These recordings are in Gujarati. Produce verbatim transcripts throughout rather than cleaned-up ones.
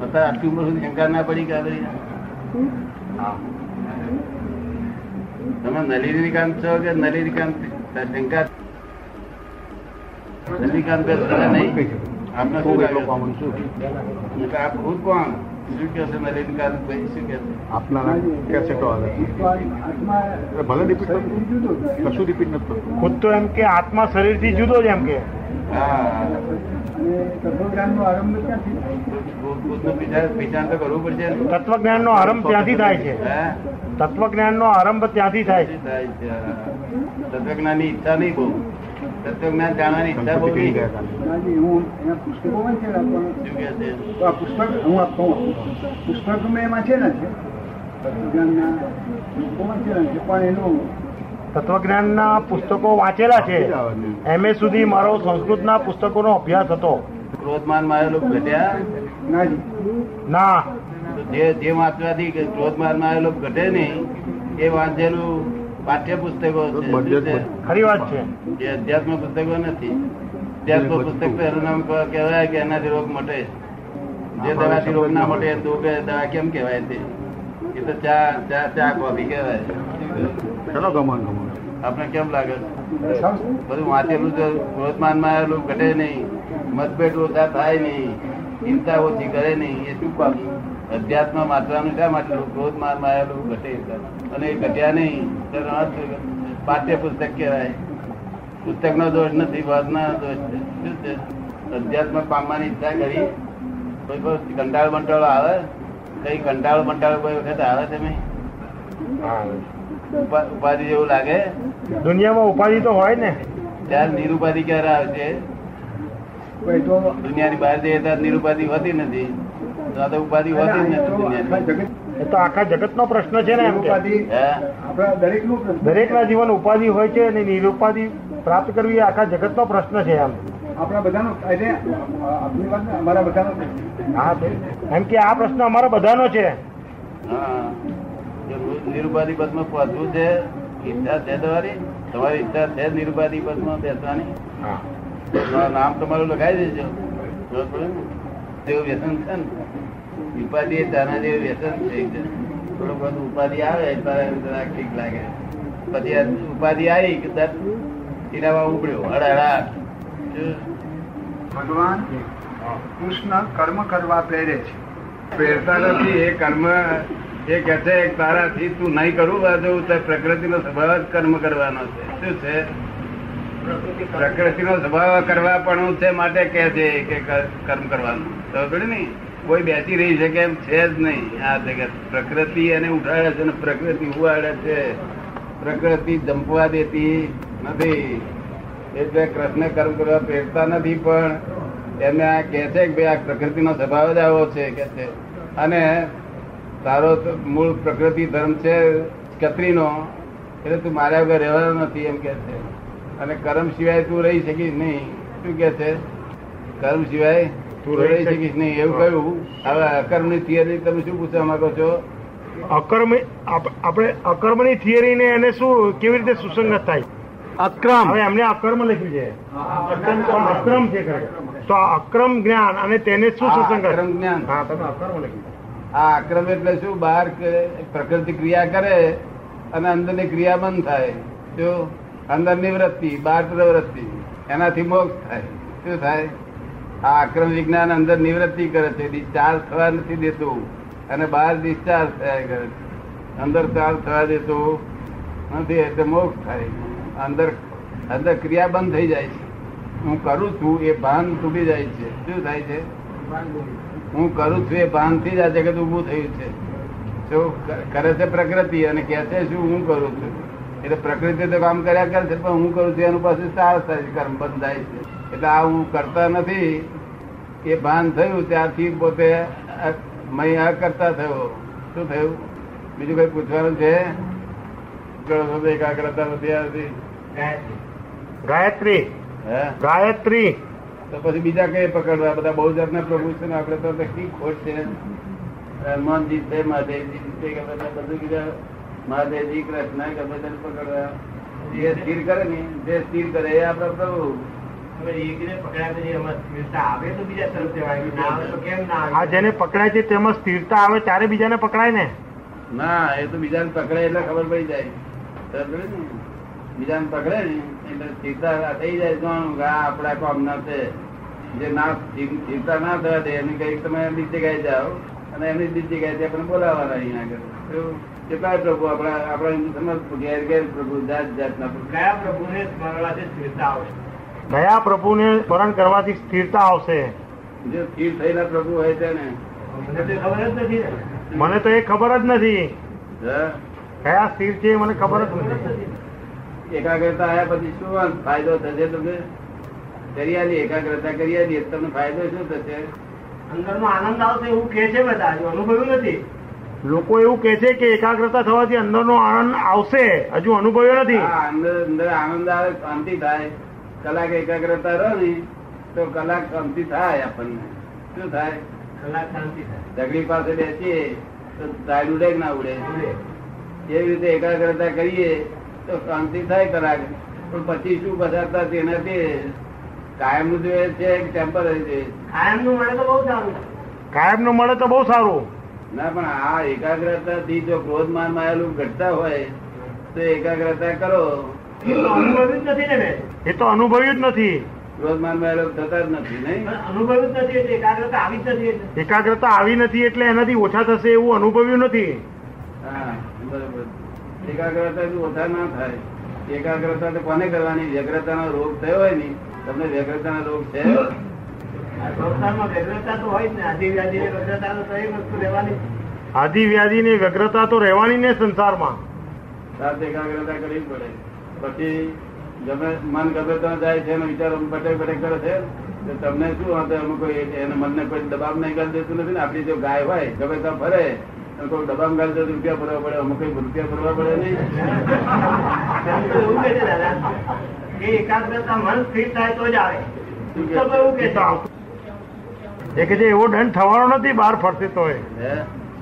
બધા આટલી ઉંમર સુધી શંકા ના પડી કાઢી તમે નલિનીકાંત છો કે નલિનીકાંત શંકા નલિનીકાંત આપને શું છું આપ ખુદ કોણ શું કે છે નલિનીકાંત ભાઈ શું કે આપના કેસેટો આવે ભલે રિપીટ કશું રિપીટ નથી ખુદ તો એમ કે આત્મા શરીરથી જુદો જ એમ કે તત્વજ્ઞાન નો આરંભ ત્યાંથી થાય છે. તત્વજ્ઞાન નો આરંભ ત્યાંથી થાય છે. તત્વજ્ઞાન ની ઈચ્છા નહીં બહુ તત્વજ્ઞાન જાણવાની ઈચ્છા બહુ નહીં કરતા. પુસ્તક હું આપતો પુસ્તક મેં એમાં છે ને તત્વજ્ઞાન ના પુસ્તકોમાં છે ને પણ એનું તત્વજ્ઞાન ના પુસ્તકો વાંચેલા છે. એમ એ સુધી મારો સંસ્કૃત ના પુસ્તકો નો અભ્યાસ હતો. ક્રોધમાન માં આવેલો ઘટ્યા ના જે વાંચવાથી ક્રોધમાન માં આવેલો ઘટે નહીં એ વાંચેલું પાઠ્ય પુસ્તકો ખરી વાત છે. જે અધ્યાત્મ પુસ્તકો નથી. અધ્યાત્મ પુસ્તક તો એનું નામ કહેવાય કે એનાથી રોગ મટે. જે દવાથી રોગ ના મટે તો દવા કેમ કહેવાય તે એ તો ચા ચા ચા કોફી કહેવાય. આપને કેમ લાગે બધું વાંચેલું તો ક્રોધમાન માં આવેલું ઘટે નહીં, મતભેદ ઓછા થાય નહીં, ચિંતા ઓછી કરે નહીં. એ શું પાછું અધ્યાત્મ વાંચવાનું શા માટે? ક્રોધમાન માં આવેલું ઘટે અને એ ઘટ્યા નહીં. પાઠ્ય પુસ્તક કહેવાય. પુસ્તક નો દોષ નથી, વાસના દોષ છે. શું છે? અધ્યાત્મ પામવાની ઈચ્છા કરી કોઈ કોઈ કંટાળો બંટાળો આવે કઈ કંટાળો બંટાળો કોઈ વખત આવે છે નહીં. ઉપાધિ જેવું લાગે. દુનિયામાં ઉપાધિ તો હોય ને ત્યારે નિરુપાધિ ક્યારે આવે છે? દુનિયાની બહાર જઈએ ત્યારે નિરુપાધિ હોતી નથી. ઉપાધિ હોતી જ નથી. એ તો આખા જગત નો પ્રશ્ન છે ને. દરેક ના જીવન ઉપાધિ હોય છે અને નિરુપાધિ પ્રાપ્ત કરવી એ આખા જગત નો પ્રશ્ન છે. આમ આપણા બધાનો અમારા બધાનો હા એમ કે આ પ્રશ્ન અમારા બધાનો છે. હા નિરુપાધિ પદ માં પહોંચવું છે. ઈચ્છા છે તમારી? તમારી ઈચ્છા છે નિરુપાધિ પદ માં બેસવાની? નામ તમારું લખાવી દેજો. જેવું વ્યસન છે ને ઉપાધિ એ તારા જેવું વ્યસન છે. થોડું બધું ઉપાધિ આવે તારા ઠીક લાગે. પછી ઉપાધિ આવી કે તાર કિનામાં ઉભળ્યો હળહળા. ભગવાન કૃષ્ણ કર્મ કરવા પ્રેરે છે. પ્રેરતા નથી એ કર્મ. એ કે છે તારાથી તું નહીં કરવું જવું તો પ્રકૃતિ નો સ્વભાવ કર્મ કરવાનો છે. શું છે? પ્રકૃતિ નો સ્વભાવ કરવા પણ છે માટે કે છે કે કર્મ કરવાનું. ખબર ને કોઈ બેસી રહી શકે એમ છે જ નહીં આ જગત. પ્રકૃતિ એને ઉઠાડે છે ને પ્રકૃતિ ઉવાડે છે. પ્રકૃતિ જંપવા દેતી નથી. એટલે કૃષ્ણ કર્મ કરવા પ્રેરતા નથી પણ એમને આ કે છે કે ભાઈ આ પ્રકૃતિ નો સ્વભાવ જ આવો છે કે છે. અને તારો મૂળ પ્રકૃતિ ધર્મ છે કતરીનો એટલે તું મારા વગર રહેવાનો નથી એમ કે છે. અને કર્મ સિવાય તું રહી શકીશ નહીં. શું કે છે? કર્મ સિવાય તું રહી શકીશ નહીં એવું કહ્યું. હવે અકર્મની થિયરી તમે શું પૂછવા માંગો છો? અકર્મ આપણે અકર્મની થિયરી ને એને શું કેવી રીતે સુસંગત થાય? અક્રમ. હવે એમને અકર્મ લખ્યું છે. અક્રમ છે તો અક્રમ જ્ઞાન અને તેને શું સુસંગત? અક્રમ જ્ઞાન. હા તમે અકર્મ લખ્યું. આ આક્રમ એટલે શું? બહાર પ્રકૃતિ ક્રિયા કરે અને અંદર ની ક્રિયા બંધ થાય. જો અંદર ની વૃત્તિ બહાર પ્રવૃત્તિ એનાથી મોક્ષ થાય. શું થાય? આ આક્રમ વિજ્ઞાન અંદર નિવૃત્તિ કરે છે. ડિસ્ચાર્જ થવા નથી દેતું અને બહાર ડિસ્ચાર્જ થયા કરે છે. અંદર ચાર્જ થવા દેતું નથી એટલે મોક્ષ થાય. અંદર અંદર ક્રિયા બંધ થઈ જાય છે. હું કરું છું એ ભાન તૂટી જાય છે. શું થાય છે? હું કરું છું એ ભાન થી જ આ જગત ઉભું થયું છે. શું કરે છે પ્રકૃતિ અને કહે છે શું હું કરું છું. એટલે પ્રકૃતિ તો કામ કર્યા કરે છે પણ હું કરું છું એનું પાસે સારું થાય છે. કર્મ બંધ થાય છે. એટલે આ હું કરતા નથી એ ભાન થયું ત્યારથી પોતે મય અકર્તા થયો. શું થયું? બીજું કઈ પૂછવાનું છે? એકાગ્રતા નથી આવતી. ગાયત્રી ગાયત્રી તો પછી બીજા કઈ પકડવા? બધા બહુ જાત ના પ્રભુ છે ને આપડે તો કેટલી ખોટ છે. હનુમાનજી છે, મહાદેવજી છે, બધું બીજા મહાદેવજી કૃષ્ણ કે બધા પકડવા. જે સ્થિર કરે ને જે સ્થિર કરે એ આપડે પ્રભુ. જેને પકડાય છે તેમાં સ્થિરતા આવે ત્યારે બીજાને પકડાય ને? ના, એ તો બીજાને પકડાય એટલે ખબર પડી જાય. બીજાને પકડે ને એટલે સ્થિરતા થઈ જાય. આપડા કોમ ના છે જે ના સ્થિરતા ના થયા છે એને કઈ તમે નીચે ગાય જાઓ અને એમની નીચે ગાય છે આપણે બોલાવવાના અહીંયા આગળ. કેટલાય પ્રભુ આપડા આપડા હિન્દુ ઘેર ઘેર પ્રભુ જાત જાતના કયા પ્રભુને સ્મરવાથી સ્થિરતા આવશે? કયા પ્રભુ ને સ્મરણ કરવાથી સ્થિરતા આવશે? જે સ્થિર થયેલા પ્રભુ હોય છે ને. મને તો એ ખબર જ નથી કયા સ્થિર છે, મને ખબર જ નથી. એકાગ્રતા આવ્યા પછી શું ફાયદો થશે તમને? કરી એકાગ્રતા કરી તમને ફાયદો શું થશે? અંદર નો આનંદ આવશે એવું કે છે બધા. હજુ અનુભવ્યું નથી. લોકો એવું કે છે કે એકાગ્રતા થવાથી અંદર નો આનંદ આવશે, હજુ અનુભવ્યો નથી. અંદર આનંદ આવે, શાંતિ થાય. કલાક એકાગ્રતા રહો ને તો કલાક શાંતિ થાય આપણને. શું થાય? કલાક શાંતિ થાય. ઝઘડી પાસે બેસીએ તો ઝાડ ઉડે ના ઉડે. એવી રીતે એકાગ્રતા કરીએ તો શાંતિ થાય કલાક. પણ પછી શું બજાતા તેનાથી કાયમ નું જોઈએ છે કે ટેમ્પરરી જોઈએ? કાયમ નું મળે તો બહુ સારું. કાયમ નું મળે તો બહુ સારું. ના, પણ આ એકાગ્રતા થી જો ક્રોધ માન માયેલું ઘટતા હોય તો એકાગ્રતા કરો. અનુભવ્યું જ નથી ને. એ તો અનુભવ્યું જ નથી. ક્રોધ માન માયેલું થતા જ નથી. નહીં, અનુભવ્યું જ નથી એટલે એકાગ્રતા આવી જ નથી. એકાગ્રતા આવી નથી એટલે એનાથી ઓછા થશે એવું અનુભવ્યું નથી. હા, બરોબર. એકાગ્રતા ઓછા ના થાય. એકાગ્રતા તો કોને કરવાની? વ્યગ્રતા નો રોગ થયો હોય ને તમને. વ્યગ્રતા નો રોગ છે આદિ વ્યાધિ ને વ્યગ્રતા તો રહેવાની ને સંસારમાં. સાથે એકાગ્રતા કરવી પડે. પછી ગમે મન ગમે તો જાય છે એનો વિચાર બટે બટે કરે છે તો તમને શું વાંધો? એમાં કોઈ એને મનને કોઈ દબાવ નહીં કરી દેતું નથી ને. આપડી જો ગાય હોય ગમે ત્યાં ફરે કોઈ દબામ ગાલ તો રૂપિયા ભરવા પડે. અમુક રૂપિયા ભરવા પડે નહીં. એકાગ્રતા મન સ્થિર થાય તો જ આવે. કે એવો દંડ થવાનો નથી બહાર ફરશે તો.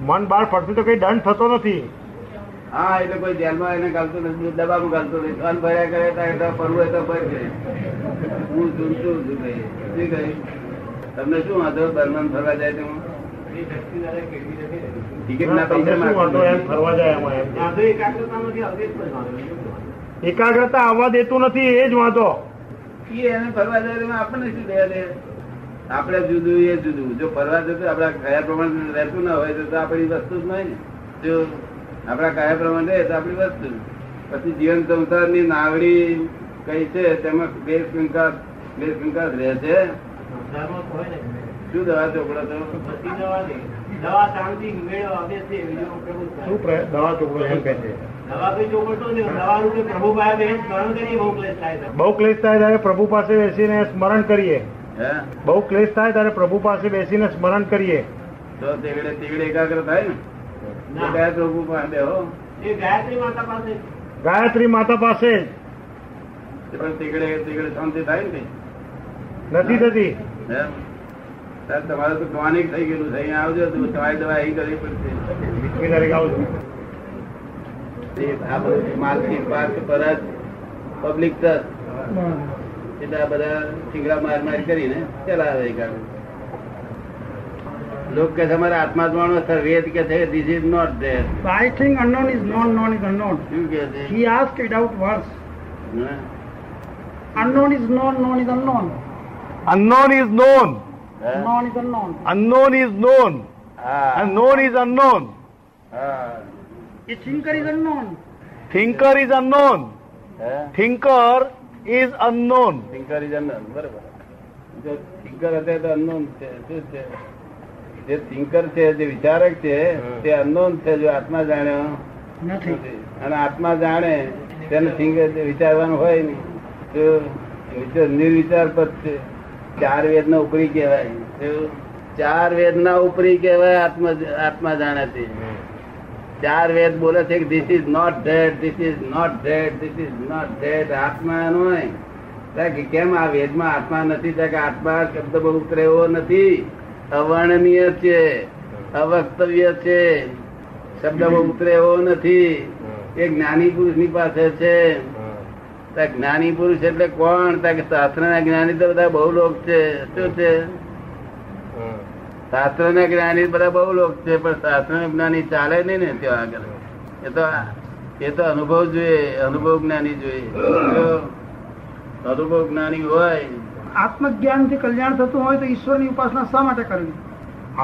મન બહાર ફરશે તો કઈ દંડ થતો નથી. હા, એટલે કોઈ ધ્યાનમાં એને ગાલતો નથી, દબામ ગાલતો નથી. અન ભર્યા કરે ત્યાં ફરવું હોય તો ફરી. હું જોઈશું તમને શું વાંધો? બરમાન ફરવા જાય તો એકાગ્રતા આવવા દેતું નથી. એ જ વાંધો. એને ફરવા જાય આપણને શું દયા દે? આપડે જુદું એ જુદું. જો ફરવા જતું આપડા કયા પ્રમાણે રહેતું ના હોય તો આપડી વસ્તુ જ નહીં ને. જો આપડા કયા પ્રમાણે રહે તો આપડી વસ્તુ. પછી જીવન સંસારની નાવડી કઈ છે તેમાં બેશંકા બેશંકા રહે છે. શું દવા ચોપડા તો દવા શાંતિ બહુ ક્લેશ થાય ત્યારે પ્રભુ પાસે બેસીને સ્મરણ કરીએ. બહુ ક્લેશ થાય ત્યારે પ્રભુ પાસે બેસીને સ્મરણ કરીએ તો તેવડે એકાગ્ર થાય ને. કયા પ્રભુ પાસે? એ ગાયત્રી માતા પાસે. ગાયત્રી માતા પાસે તેગડે શાંતિ થાય ને? નથી થતી. તમારે તો ક્રોનિક થઈ ગયેલું છે. અહીંયા આવજો તો તમારી દવા અહીં કરવી પડશે. માર્કેટ પાર્ક પર જ પબ્લિક ટ્રસ્ટ એટલે આ બધા ઠીંગડા માર માર કરીને ચલાવે. લોકો કે તમારા આત્માત્માનો સર્વેદ કે છે this is not there. I think unknown is known known is unknown. શું કહે છે? He asked it out words. Unknown is known known is unknown. Unknown is known. Unknown is unknown. Unknown is known. Ah. Unknown is unknown. Ah. A thinker is unknown. Thinker is unknown. Eh? Thinker is unknown. Thinker is unknown. બરાબર. જો thinker હતો તો unknown છે. શું છે? જે thinker છે, જે વિચારક છે તે unknown છે. જો આત્મા જાણ્યો નથી અને આત્મા જાણે તેને thinker વિચારવાનું હોય નહીં તો નિર્વિચાર પદ છે. ચાર વેદના ઉપરી કહેવાય. ચાર વેદના ઉપરી કહેવાય આત્મા. આત્મા જાણ્યાથી ચાર વેદ બોલે છે કે this is not that, this is not that, this is not that. આત્મા નો કેમ આ વેદમાં આત્મા નથી? કે આત્મા શબ્દ બહુ ઉતરેવો નથી. અવર્ણનીય છે, અવક્તવ્ય છે. શબ્દ બહુ ઉતરેવો નથી. એ જ્ઞાની પુરુષની પાસે છે. જ્ઞાની પુરુષ એટલે કોણ? શાસ્ત્ર ના જ્ઞાની તો બધા બહુ લોક છે. શું છે? શાસ્ત્ર ના જ્ઞાની બધા બહુ લોક છે, પણ શાસ્ત્ર નું જ્ઞાની ચાલે નઈ ને ત્યાં આગળ. એ તો એ તો અનુભવ જોઈએ, અનુભવ જ્ઞાની જોઈએ. અનુભવ જ્ઞાની હોય, આત્મજ્ઞાન થી કલ્યાણ થતું હોય તો ઈશ્વર ની ઉપાસના શા માટે કરવી?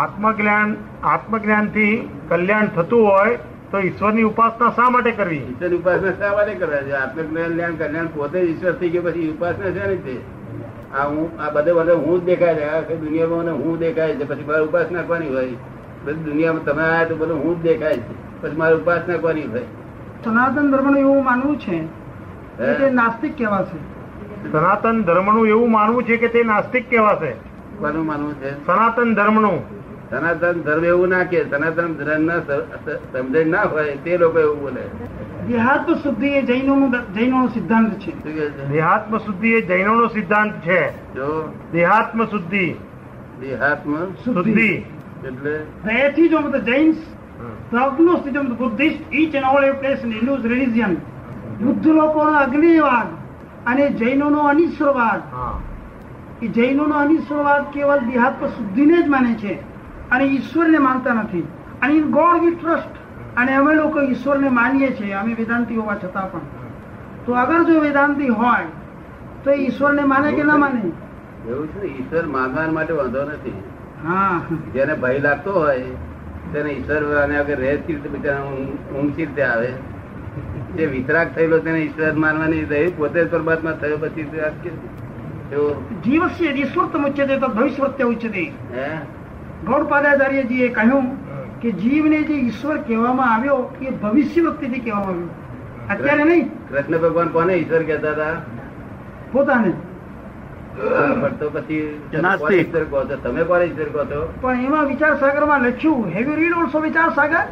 આત્મજ્ઞાન આત્મજ્ઞાન થી કલ્યાણ થતું હોય તો ઈશ્વરની ઉપાસના શા માટે કરવી? ઈશ્વરની ઉપાસના શા માટે કરવી? આત્મજ્ઞાન કલ્યાણ પોતે જ ઈશ્વર થઈ ગયો, પછી ઉપાસના છે ને તે. આ હું આ બધે બધે હું જ દેખાય છે, આખી દુનિયામાં મને હું દેખાય છે, પછી મારે ઉપાસના કોની હોય? બધી દુનિયામાં તમે આવ્યા તો બધું હું જ દેખાય છે, પછી મારે ઉપાસના કોની હોય? સનાતન ધર્મનું એવું માનવું છે કે તે નાસ્તિક કહેવાશે. સનાતન ધર્મનું એવું માનવું છે કે તે નાસ્તિક કહેવાશે. કોનું માનવું છે? સનાતન ધર્મનું. સનાતન ધર્મ એવું ના કે સનાતન ધર્મ સમજણ ના હોય તે લોકો એવું બોલે. દેહાત્મ શુદ્ધિ એ જૈનો નો સિદ્ધાંત છે. દેહાત્મ શુદ્ધિ એ જૈનો નો સિદ્ધાંત છે. જો દેહાત્મ શુદ્ધિ દેહાત્મ શુદ્ધિ એટલે દયાથી જો મત જૈન પ્રોગ્નોસ્ટિઝમ Buddhist each and all a place in Hindu religion. Buddha લોકોનો અગ્નિવાદ અને જૈનો નો અનિશ્વરવાદ. એ જૈનો નો અનિશ્વરવાદ કેવલ દેહાત્મ શુદ્ધિ ને જ માને છે અને ઈશ્વરને માનતા નથી. અને ઇન ગોડ વી ટ્રસ્ટ. અને અમે લોકો ઈશ્વરને માનીએ છીએ, અમે વેદાંતિ હોવા છતાં પણ. તો અગર જો વેદાંતિ હોય તો ઈશ્વરને માને કે ના માને? એવું છે, ઈશ્વર માનવા માટે વાંધો નથી. હા, જેને ભય લાગતો હોય તેને ઈશ્વર ઊંઘી રીતે આવે. જે વિતરાગ થયેલો તેને ઈશ્વર માનવાની રહી, પોતે પરમાત્મા થયો પછી જીવશે ઈશ્વર તો ઉચ્ચતે તો ભવિષ્યતે ઉચ્ચતે. હે, ગૌડપાદાચાર્યજીએ કહ્યું કે જીવને જે ઈશ્વર કહેવામાં આવ્યો એ ભવિષ્ય વખતેથી કહેવામાં આવ્યો, અત્યારે નહીં. કૃષ્ણ ભગવાન કોને ઈશ્વર કહેતા હતા? પોતાને. તો પછી નાસ્તિક કહો છો તમે, કોને ઈશ્વર કહો છો? પણ એમાં વિચારસાગરમાં લખ્યું, have you read also Vicharsagar?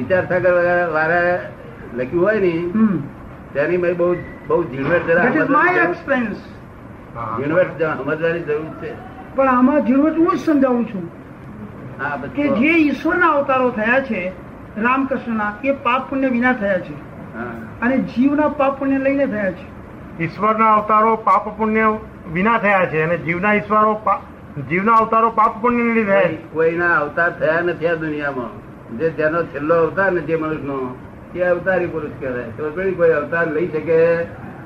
Vicharsagar વાળા લખ્યું હોય ને તેની મેં બહુ બહુ ઝીણવટ ઝીણવટ સમજવાની જરૂર છે. પણ આમાં ઝીણવટ હું જ સમજાવું છું કે જે ઈશ્વરના અવતારો થયા છે રામકૃષ્ણના, એ પાપ પુણ્ય વિના થયા છે અને જીવના પાપ પુણ્ય લઈને થયા છે. ઈશ્વરના અવતારો પાપ પુણ્ય વિના થયા છે અને જીવના ઈશ્વરો જીવના અવતારો પાપ પુણ્ય લઈને થયા છે. કોઈના અવતાર થયા નથી આ દુનિયામાં. જે જેનો છેલ્લો અવતાર ને જે મનુષ્યનો, એ અવતારી પુરુષ કહેવાય. તો કોઈ અવતાર લઈ શકે?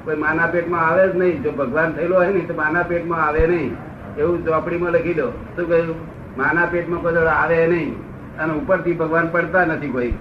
કોઈ માના પેટમાં આવે જ નહીં. જો ભગવાન થયેલો હોય ને તો માના પેટમાં આવે નહીં, એવું ચોપડીમાં લખી દો. શું કહ્યું? માના પેટમાં કોઈ આવે નહીં અને ઉપરથી ભગવાન પડતા નથી કોઈ.